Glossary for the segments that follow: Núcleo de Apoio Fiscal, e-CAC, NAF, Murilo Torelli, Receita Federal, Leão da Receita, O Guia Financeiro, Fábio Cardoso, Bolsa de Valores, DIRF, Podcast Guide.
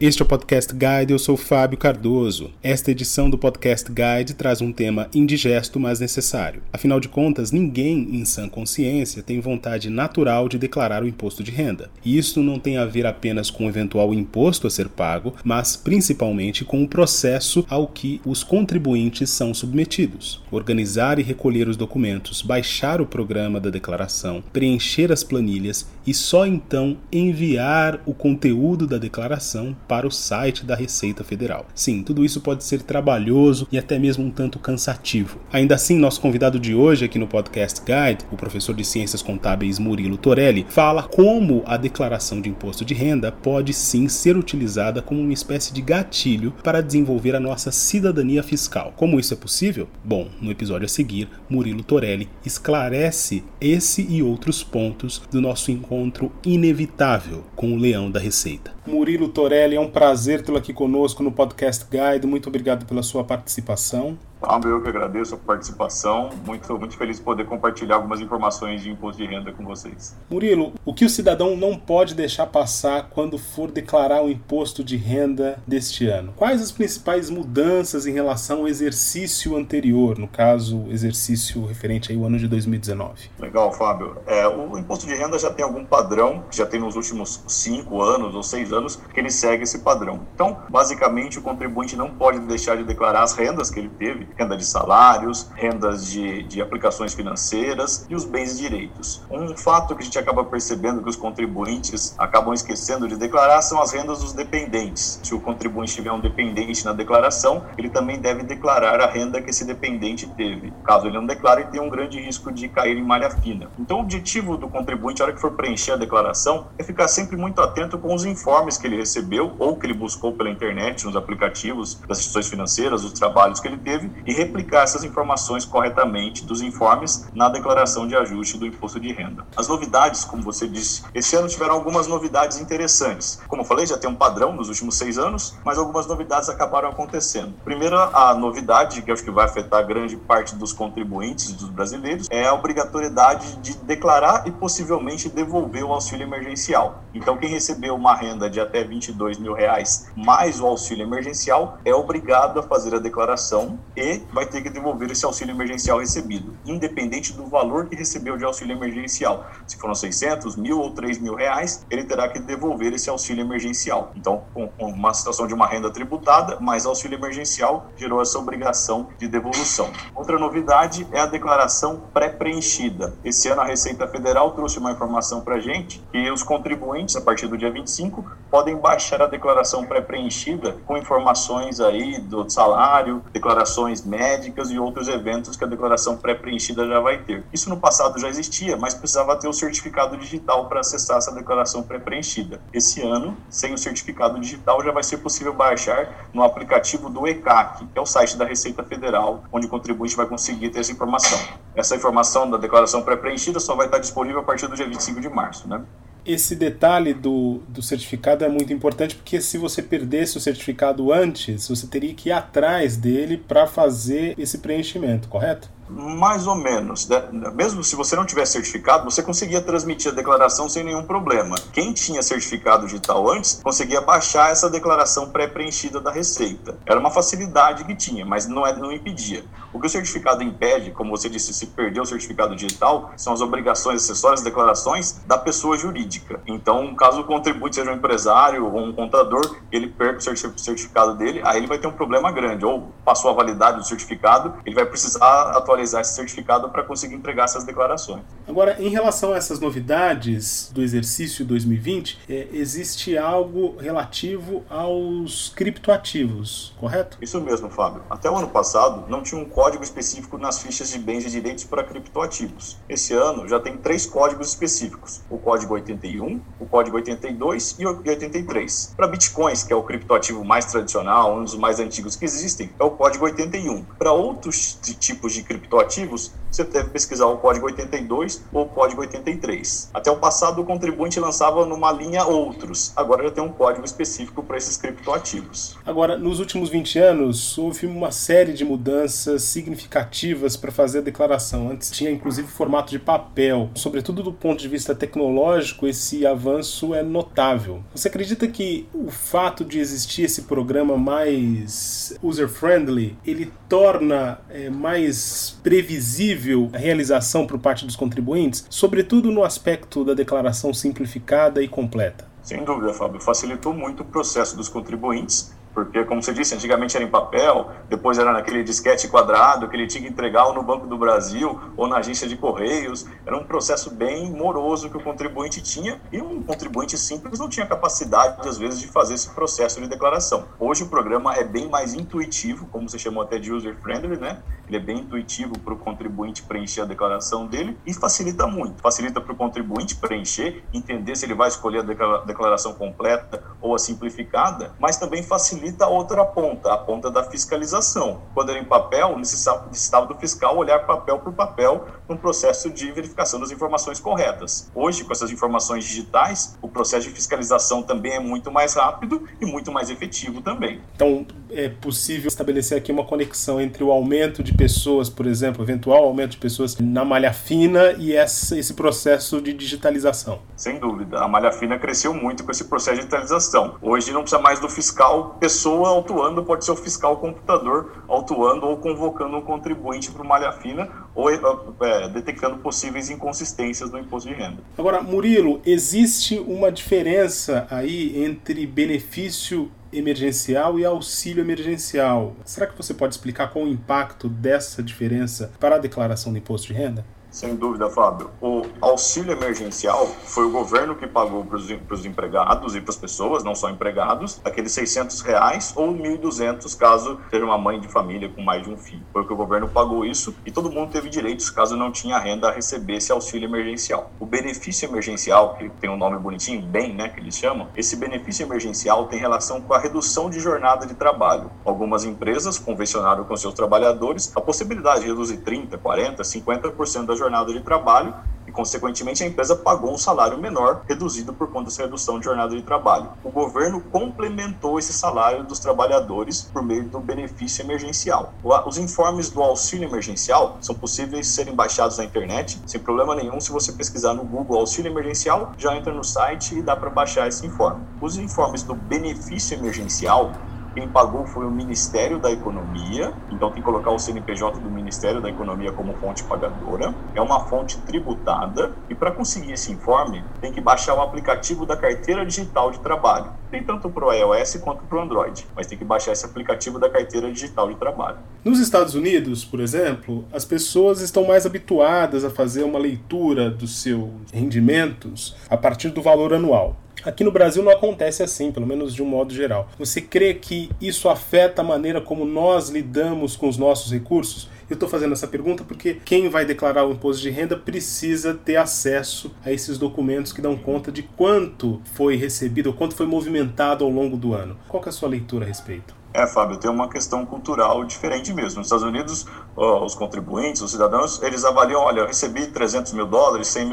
Este é o Podcast Guide, eu sou Fábio Cardoso. Esta edição do Podcast Guide traz um tema indigesto, mas necessário. Afinal de contas, ninguém em sã consciência tem vontade natural de declarar o imposto de renda. E isso não tem a ver apenas com o eventual imposto a ser pago, mas principalmente com o processo ao que os contribuintes são submetidos. Organizar e recolher os documentos, baixar o programa da declaração, preencher as planilhas e só então enviar o conteúdo da declaração para o site da Receita Federal. Sim, tudo isso pode ser trabalhoso e até mesmo um tanto cansativo. Ainda assim, nosso convidado de hoje aqui no Podcast Guide, o professor de Ciências Contábeis Murilo Torelli, fala como a declaração de imposto de renda pode sim ser utilizada como uma espécie de gatilho para desenvolver a nossa cidadania fiscal. Como isso é possível? Bom, no episódio a seguir, Murilo Torelli esclarece esse e outros pontos do nosso encontro inevitável com o Leão da Receita. Murilo Torelli, é um prazer tê-lo aqui conosco no Podcast Guide. Muito obrigado pela sua participação. Eu que agradeço a participação. Muito feliz de poder compartilhar algumas informações de imposto de renda com vocês. Murilo, o que o cidadão não pode deixar passar quando for declarar o imposto de renda deste ano? Quais as principais mudanças em relação ao exercício anterior, no caso, exercício referente ao ano de 2019? Legal, Fábio. O imposto de renda já tem algum padrão, que já tem nos últimos 5 anos ou 6 anos, que ele segue esse padrão. Então, basicamente, o contribuinte não pode deixar de declarar as rendas que ele teve, renda de salários, rendas de aplicações financeiras e os bens e direitos. Um fato que a gente acaba percebendo que os contribuintes acabam esquecendo de declarar são as rendas dos dependentes. Se o contribuinte tiver um dependente na declaração, ele também deve declarar a renda que esse dependente teve. Caso ele não declare, ele tem um grande risco de cair em malha fina. Então, o objetivo do contribuinte, na hora que for preencher a declaração, é ficar sempre muito atento com os informes que ele recebeu ou que ele buscou pela internet, nos aplicativos das instituições financeiras, os trabalhos que ele teve, e replicar essas informações corretamente dos informes na declaração de ajuste do imposto de renda. As novidades, como você disse, esse ano tiveram algumas novidades interessantes. Como eu falei, já tem um padrão nos últimos 6 anos, mas algumas novidades acabaram acontecendo. Primeiro, a novidade, que acho que vai afetar grande parte dos contribuintes, dos brasileiros, é a obrigatoriedade de declarar e possivelmente devolver o auxílio emergencial. Então, quem recebeu uma renda de até R$22.000 mais o auxílio emergencial é obrigado a fazer a declaração e vai ter que devolver esse auxílio emergencial recebido, independente do valor que recebeu de auxílio emergencial. Se foram 600, 1.000 ou 3.000 reais, ele terá que devolver esse auxílio emergencial. Então, com uma situação de uma renda tributada, mais auxílio emergencial, gerou essa obrigação de devolução. Outra novidade é a declaração pré-preenchida. Esse ano a Receita Federal trouxe uma informação para a gente que os contribuintes, a partir do dia 25, podem baixar a declaração pré-preenchida com informações aí do salário, declarações médicas e outros eventos que a declaração pré-preenchida já vai ter. Isso no passado já existia, mas precisava ter o certificado digital para acessar essa declaração pré-preenchida. Esse ano, sem o certificado digital, já vai ser possível baixar no aplicativo do e-CAC, que é o site da Receita Federal, onde o contribuinte vai conseguir ter essa informação. Essa informação da declaração pré-preenchida só vai estar disponível a partir do dia 25 de março, né? Esse detalhe do certificado é muito importante, porque se você perdesse o certificado antes, você teria que ir atrás dele para fazer esse preenchimento, correto? Mais ou menos, né? Mesmo se você não tivesse certificado, você conseguia transmitir a declaração sem nenhum problema. Quem tinha certificado digital antes, conseguia baixar essa declaração pré-preenchida da Receita. Era uma facilidade que tinha, mas não impedia. O que o certificado impede, como você disse, se perder o certificado digital, são as obrigações acessórias, declarações da pessoa jurídica. Então, caso o contribuinte seja um empresário ou um contador, ele perca o certificado dele, aí ele vai ter um problema grande. Ou passou a validade do certificado, ele vai precisar atualizar esse certificado para conseguir entregar essas declarações. Agora, em relação a essas novidades do exercício 2020, existe algo relativo aos criptoativos, correto? Isso mesmo, Fábio. Até o ano passado, não tinha um código específico nas fichas de bens e direitos para criptoativos. Esse ano, já tem 3 códigos específicos, o código 81, o código 82 e o 83. Para bitcoins, que é o criptoativo mais tradicional, um dos mais antigos que existem, é o código 81. Para outros tipos de criptoativos, você deve pesquisar o código 82 ou o código 83. Até o passado, o contribuinte lançava numa linha Outros. Agora já tem um código específico para esses criptoativos. Agora, nos últimos 20 anos, houve uma série de mudanças significativas para fazer a declaração. Antes tinha, inclusive, formato de papel. Sobretudo do ponto de vista tecnológico, esse avanço é notável. Você acredita que o fato de existir esse programa mais user-friendly, ele torna mais previsível a realização por parte dos contribuintes, sobretudo no aspecto da declaração simplificada e completa? Sem dúvida, Fábio. Facilitou muito o processo dos contribuintes, porque, como você disse, antigamente era em papel, depois era naquele disquete quadrado que ele tinha que entregar ou no Banco do Brasil ou na agência de Correios. Era um processo bem moroso que o contribuinte tinha, e um contribuinte simples não tinha capacidade, às vezes, de fazer esse processo de declaração. Hoje o programa é bem mais intuitivo, como você chamou até de user-friendly, né? Ele é bem intuitivo para o contribuinte preencher a declaração dele e facilita muito. Facilita para o contribuinte preencher, entender se ele vai escolher a declaração completa ou a simplificada, mas também facilita a outra ponta, a ponta da fiscalização. Quando era em papel, necessitava do fiscal olhar papel por papel no processo de verificação das informações corretas. Hoje, com essas informações digitais, o processo de fiscalização também é muito mais rápido e muito mais efetivo também. Então, é possível estabelecer aqui uma conexão entre o aumento de pessoas, por exemplo, eventual aumento de pessoas na malha fina e esse processo de digitalização. Sem dúvida, a malha fina cresceu muito com esse processo de digitalização. Hoje não precisa mais do fiscal pessoa autuando, pode ser o fiscal computador autuando ou convocando um contribuinte para malha fina ou detectando possíveis inconsistências no imposto de renda. Agora, Murilo, existe uma diferença aí entre benefício emergencial e auxílio emergencial. Será que você pode explicar qual o impacto dessa diferença para a declaração do imposto de renda? Sem dúvida, Fábio. O auxílio emergencial foi o governo que pagou para os empregados e para as pessoas, não só empregados, aqueles R$600 ou R$1.200 caso seja uma mãe de família com mais de um filho. Foi o que o governo pagou isso e todo mundo teve direitos caso não tinha renda a receber esse auxílio emergencial. O benefício emergencial, que tem um nome bonitinho, bem, né, que eles chamam, esse benefício emergencial tem relação com a redução de jornada de trabalho. Algumas empresas convencionaram com seus trabalhadores a possibilidade de reduzir 30%, 40%, 50% da jornada de trabalho e, consequentemente, a empresa pagou um salário menor, reduzido por conta dessa redução de jornada de trabalho. O governo complementou esse salário dos trabalhadores por meio do benefício emergencial. Os informes do auxílio emergencial são possíveis de serem baixados na internet, sem problema nenhum. Se você pesquisar no Google auxílio emergencial, já entra no site e dá para baixar esse informe. Os informes do benefício emergencial, quem pagou foi o Ministério da Economia, então tem que colocar o CNPJ do Ministério da Economia como fonte pagadora, é uma fonte tributada, e para conseguir esse informe tem que baixar o aplicativo da Carteira Digital de Trabalho. Tem tanto para o iOS quanto para o Android, mas tem que baixar esse aplicativo da Carteira Digital de Trabalho. Nos Estados Unidos, por exemplo, as pessoas estão mais habituadas a fazer uma leitura dos seus rendimentos a partir do valor anual. Aqui no Brasil não acontece assim, pelo menos de um modo geral. Você crê que isso afeta a maneira como nós lidamos com os nossos recursos? Eu estou fazendo essa pergunta porque quem vai declarar o imposto de renda precisa ter acesso a esses documentos que dão conta de quanto foi recebido, quanto foi movimentado ao longo do ano. Qual que é a sua leitura a respeito? Fábio, tem uma questão cultural diferente mesmo. Nos Estados Unidos, os contribuintes, os cidadãos, eles avaliam, olha, eu recebi $300 mil, $100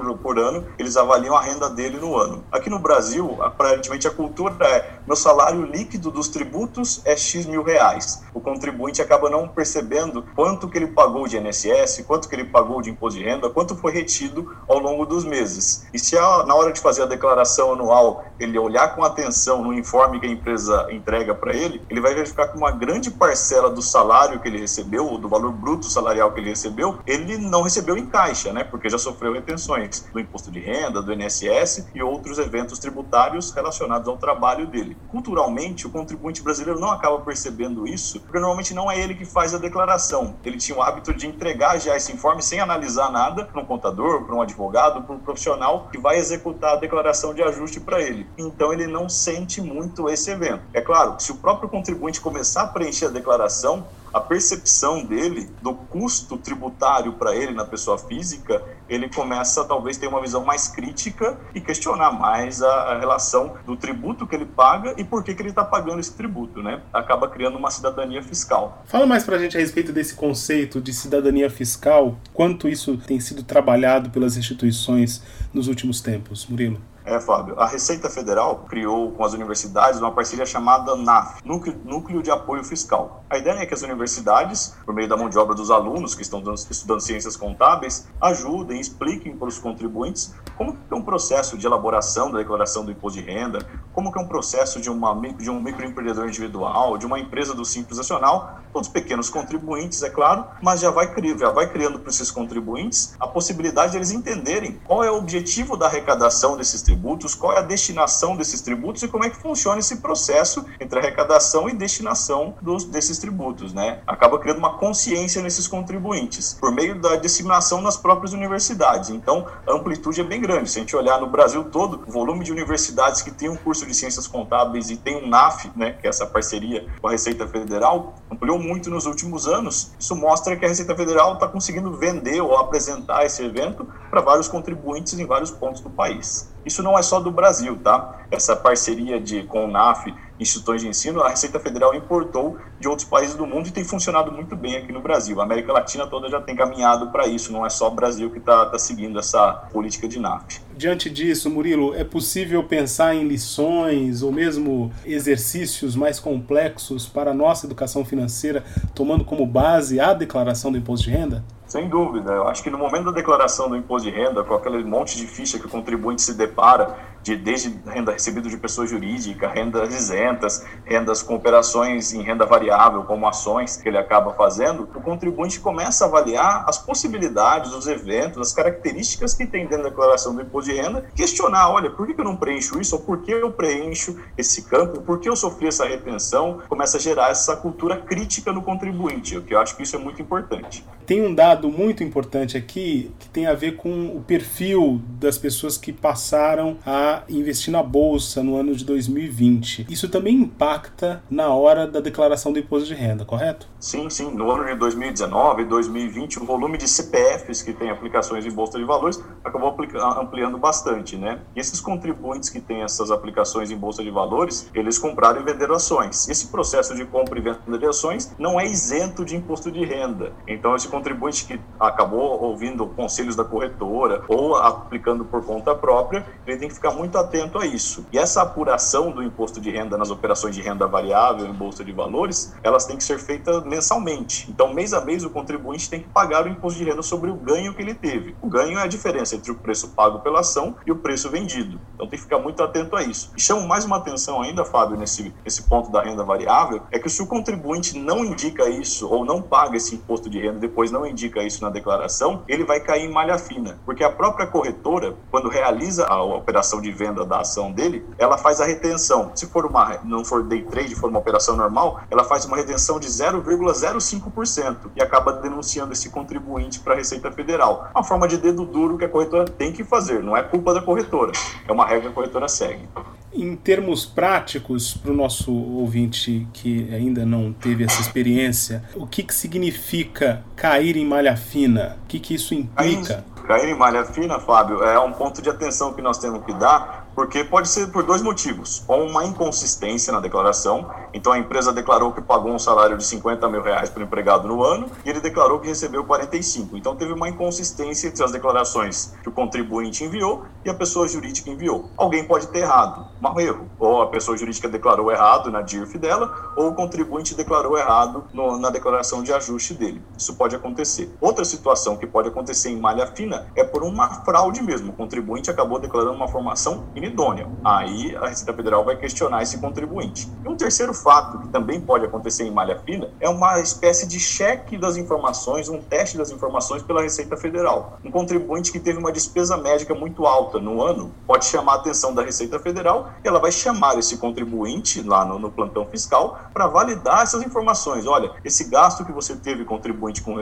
mil por ano, eles avaliam a renda dele no ano. Aqui no Brasil, aparentemente a cultura é, meu salário líquido dos tributos é X mil reais. O contribuinte acaba não percebendo quanto que ele pagou de INSS, quanto que ele pagou de imposto de renda, quanto foi retido ao longo dos meses. E se na hora de fazer a declaração anual, ele olhar com atenção no informe que a empresa entrega para ele vai verificar que uma grande parcela do salário que ele recebeu, ou do valor bruto salarial que ele recebeu, ele não recebeu em caixa, né? Porque já sofreu retenções do imposto de renda, do INSS e outros eventos tributários relacionados ao trabalho dele. Culturalmente, o contribuinte brasileiro não acaba percebendo isso, porque normalmente não é ele que faz a declaração. Ele tinha o hábito de entregar já esse informe sem analisar nada para um contador, para um advogado, para um profissional que vai executar a declaração de ajuste para ele. Então, ele não sente muito esse evento. É claro, se o próprio contribuinte começar a preencher a declaração, a percepção dele, do custo tributário para ele na pessoa física, ele começa talvez ter uma visão mais crítica e questionar mais a relação do tributo que ele paga e por que que ele está pagando esse tributo, né? Acaba criando uma cidadania fiscal. Fala mais para a gente a respeito desse conceito de cidadania fiscal, quanto isso tem sido trabalhado pelas instituições nos últimos tempos, Murilo? Fábio, a Receita Federal criou com as universidades uma parceria chamada NAF, Núcleo de Apoio Fiscal. A ideia é que as universidades, por meio da mão de obra dos alunos que estão estudando ciências contábeis, ajudem, expliquem para os contribuintes como que é um processo de elaboração da declaração do imposto de renda, como que é um processo de um microempreendedor individual, de uma empresa do Simples Nacional, todos pequenos contribuintes, é claro, mas já vai criando para esses contribuintes a possibilidade de eles entenderem qual é o objetivo da arrecadação desses tributos, qual é a destinação desses tributos e como é que funciona esse processo entre arrecadação e destinação desses tributos, né? Acaba criando uma consciência nesses contribuintes, por meio da disseminação nas próprias universidades. Então, a amplitude é bem grande. Se a gente olhar no Brasil todo, o volume de universidades que tem um curso de ciências contábeis e tem um NAF, né, que é essa parceria com a Receita Federal, ampliou muito nos últimos anos. Isso mostra que a Receita Federal está conseguindo vender ou apresentar esse evento para vários contribuintes em vários pontos do país. Isso não é só do Brasil, tá? Essa parceria com o NAF, instituições de ensino, a Receita Federal importou de outros países do mundo e tem funcionado muito bem aqui no Brasil. A América Latina toda já tem caminhado para isso, não é só o Brasil que está seguindo essa política de NAF. Diante disso, Murilo, é possível pensar em lições ou mesmo exercícios mais complexos para a nossa educação financeira, tomando como base a declaração do imposto de renda? Sem dúvida, eu acho que no momento da declaração do imposto de renda, com aquele monte de ficha que o contribuinte se depara, desde renda recebida de pessoa jurídica, rendas isentas, rendas com operações em renda variável, como ações que ele acaba fazendo, o contribuinte começa a avaliar as possibilidades, os eventos, as características que tem dentro da declaração do imposto de renda, questionar, olha, por que eu não preencho isso, ou por que eu preencho esse campo, por que eu sofri essa retenção, começa a gerar essa cultura crítica no contribuinte, o que eu acho que isso é muito importante. Tem um dado muito importante aqui, que tem a ver com o perfil das pessoas que passaram a investir na Bolsa no ano de 2020. Isso também impacta na hora da declaração do imposto de renda, correto? Sim. No ano de 2019 e 2020, o volume de CPFs que tem aplicações em Bolsa de Valores acabou ampliando bastante, né? E esses contribuintes que têm essas aplicações em Bolsa de Valores, eles compraram e venderam ações. Esse processo de compra e venda de ações não é isento de imposto de renda. Então, esse contribuinte que acabou ouvindo conselhos da corretora ou aplicando por conta própria, ele tem que ficar muito atento a isso. E essa apuração do imposto de renda nas operações de renda variável em Bolsa de Valores, elas têm que ser feitas mensalmente. Então, mês a mês, o contribuinte tem que pagar o imposto de renda sobre o ganho que ele teve. O ganho é a diferença entre o preço pago pela ação e o preço vendido. Então, tem que ficar muito atento a isso. E chamo mais uma atenção ainda, Fábio, nesse ponto da renda variável, é que se o contribuinte não indica isso ou não paga esse imposto de renda, depois não indica isso na declaração, ele vai cair em malha fina, porque a própria corretora, quando realiza a operação de venda da ação dele, ela faz a retenção. Se for não for day trade, for uma operação normal, ela faz uma retenção de 0,05% e acaba denunciando esse contribuinte para a Receita Federal. Uma forma de dedo duro que a corretora tem que fazer, não é culpa da corretora, é uma regra que a corretora segue. Em termos práticos, para o nosso ouvinte que ainda não teve essa experiência, o que significa cair em malha fina? O que isso implica? Cair em malha fina, Fábio, é um ponto de atenção que nós temos que dar, porque pode ser por dois motivos. Ou uma inconsistência na declaração, então a empresa declarou que pagou um salário de R$50 mil para o empregado no ano e ele declarou que recebeu 45. Então teve uma inconsistência entre as declarações que o contribuinte enviou e a pessoa jurídica enviou. Alguém pode ter errado, um erro. Ou a pessoa jurídica declarou errado na DIRF dela, ou o contribuinte declarou errado na declaração de ajuste dele. Isso pode acontecer. Outra situação que pode acontecer em malha fina é por uma fraude mesmo. O contribuinte acabou declarando uma formação inidônea. Aí a Receita Federal vai questionar esse contribuinte. E um terceiro fato que também pode acontecer em malha fina é uma espécie de cheque das informações, um teste das informações pela Receita Federal. Um contribuinte que teve uma despesa médica muito alta no ano pode chamar a atenção da Receita Federal e ela vai chamar esse contribuinte lá no plantão fiscal para validar essas informações. Olha, esse gasto que você teve, contribuinte, com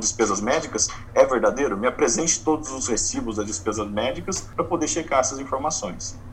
despesas médicas é verdadeiro? Me apresente todos os recibos das despesas médicas para poder checar essas informações.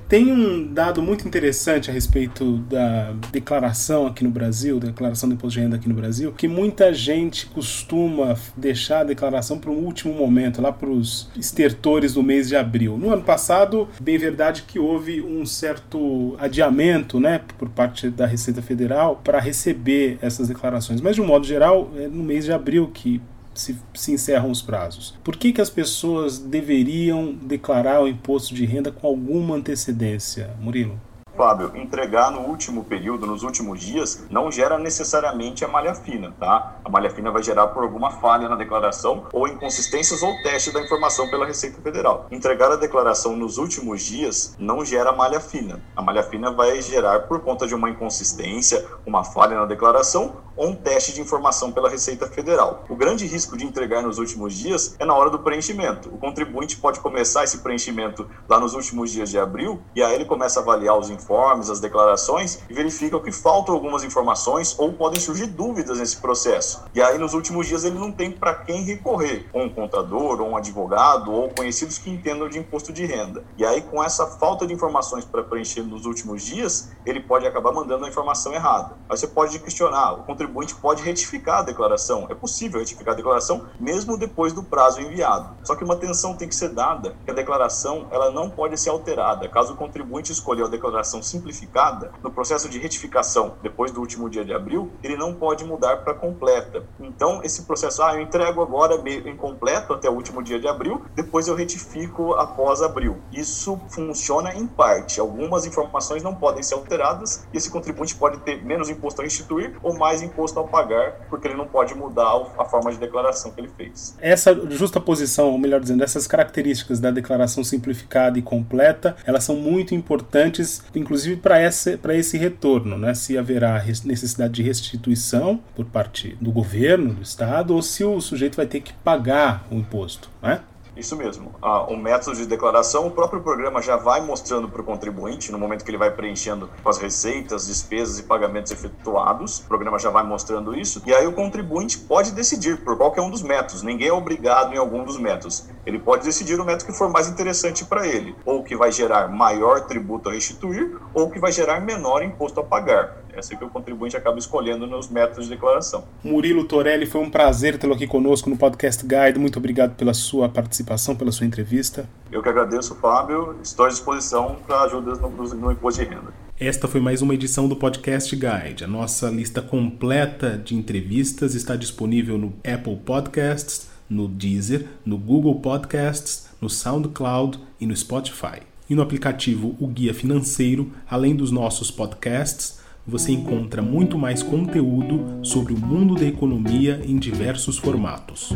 Tem um dado muito interessante a respeito da declaração aqui no Brasil, da declaração do imposto de renda aqui no Brasil, que muita gente costuma deixar a declaração para o último momento, lá para os estertores do mês de abril. No ano passado, bem verdade que houve um certo adiamento, né, por parte da Receita Federal para receber essas declarações, mas de um modo geral, é no mês de abril que se encerram os prazos. Por que as pessoas deveriam declarar o imposto de renda com alguma antecedência, Murilo? Fábio, entregar no último período, nos últimos dias, não gera necessariamente a malha fina, tá? A malha fina vai gerar por alguma falha na declaração ou inconsistências ou teste da informação pela Receita Federal. Entregar a declaração nos últimos dias não gera malha fina. A malha fina vai gerar por conta de uma inconsistência, uma falha na declaração ou um teste de informação pela Receita Federal. O grande risco de entregar nos últimos dias é na hora do preenchimento. O contribuinte pode começar esse preenchimento lá nos últimos dias de abril e aí ele começa a avaliar os informes, as declarações e verificam que faltam algumas informações ou podem surgir dúvidas nesse processo. E aí nos últimos dias ele não tem para quem recorrer, ou um contador, ou um advogado, ou conhecidos que entendam de imposto de renda. E aí com essa falta de informações para preencher nos últimos dias, ele pode acabar mandando a informação errada. Aí você pode questionar, o contribuinte pode retificar a declaração, é possível retificar a declaração mesmo depois do prazo enviado. Só que uma atenção tem que ser dada, que a declaração ela não pode ser alterada. Caso o contribuinte escolheu a declaração simplificada, no processo de retificação depois do último dia de abril, ele não pode mudar para completa. Então, esse processo, eu entrego agora meio incompleto até o último dia de abril, depois eu retifico após abril. Isso funciona em parte. Algumas informações não podem ser alteradas e esse contribuinte pode ter menos imposto a restituir ou mais imposto a pagar, porque ele não pode mudar a forma de declaração que ele fez. Essa justa posição, ou melhor dizendo, essas características da declaração simplificada e completa, elas são muito importantes, inclusive para esse retorno, né? Se haverá necessidade de restituição por parte do governo, do Estado, ou se o sujeito vai ter que pagar o imposto, né? Isso mesmo. O método de declaração, o próprio programa já vai mostrando para o contribuinte, no momento que ele vai preenchendo com as receitas, despesas e pagamentos efetuados, o programa já vai mostrando isso, e aí o contribuinte pode decidir por qualquer um dos métodos, ninguém é obrigado em algum dos métodos. Ele pode decidir o método que for mais interessante para ele, ou que vai gerar maior tributo a restituir, ou que vai gerar menor imposto a pagar. Essa que o contribuinte acaba escolhendo nos métodos de declaração. Murilo Torelli, foi um prazer tê-lo aqui conosco no Podcast Guide. Muito obrigado pela sua participação, pela sua entrevista. Eu que agradeço, Fábio. Estou à disposição para ajudas no imposto de renda. Esta foi mais uma edição do Podcast Guide. A nossa lista completa de entrevistas está disponível no Apple Podcasts, no Deezer, no Google Podcasts, no SoundCloud e no Spotify. E no aplicativo O Guia Financeiro, além dos nossos podcasts, você encontra muito mais conteúdo sobre o mundo da economia em diversos formatos.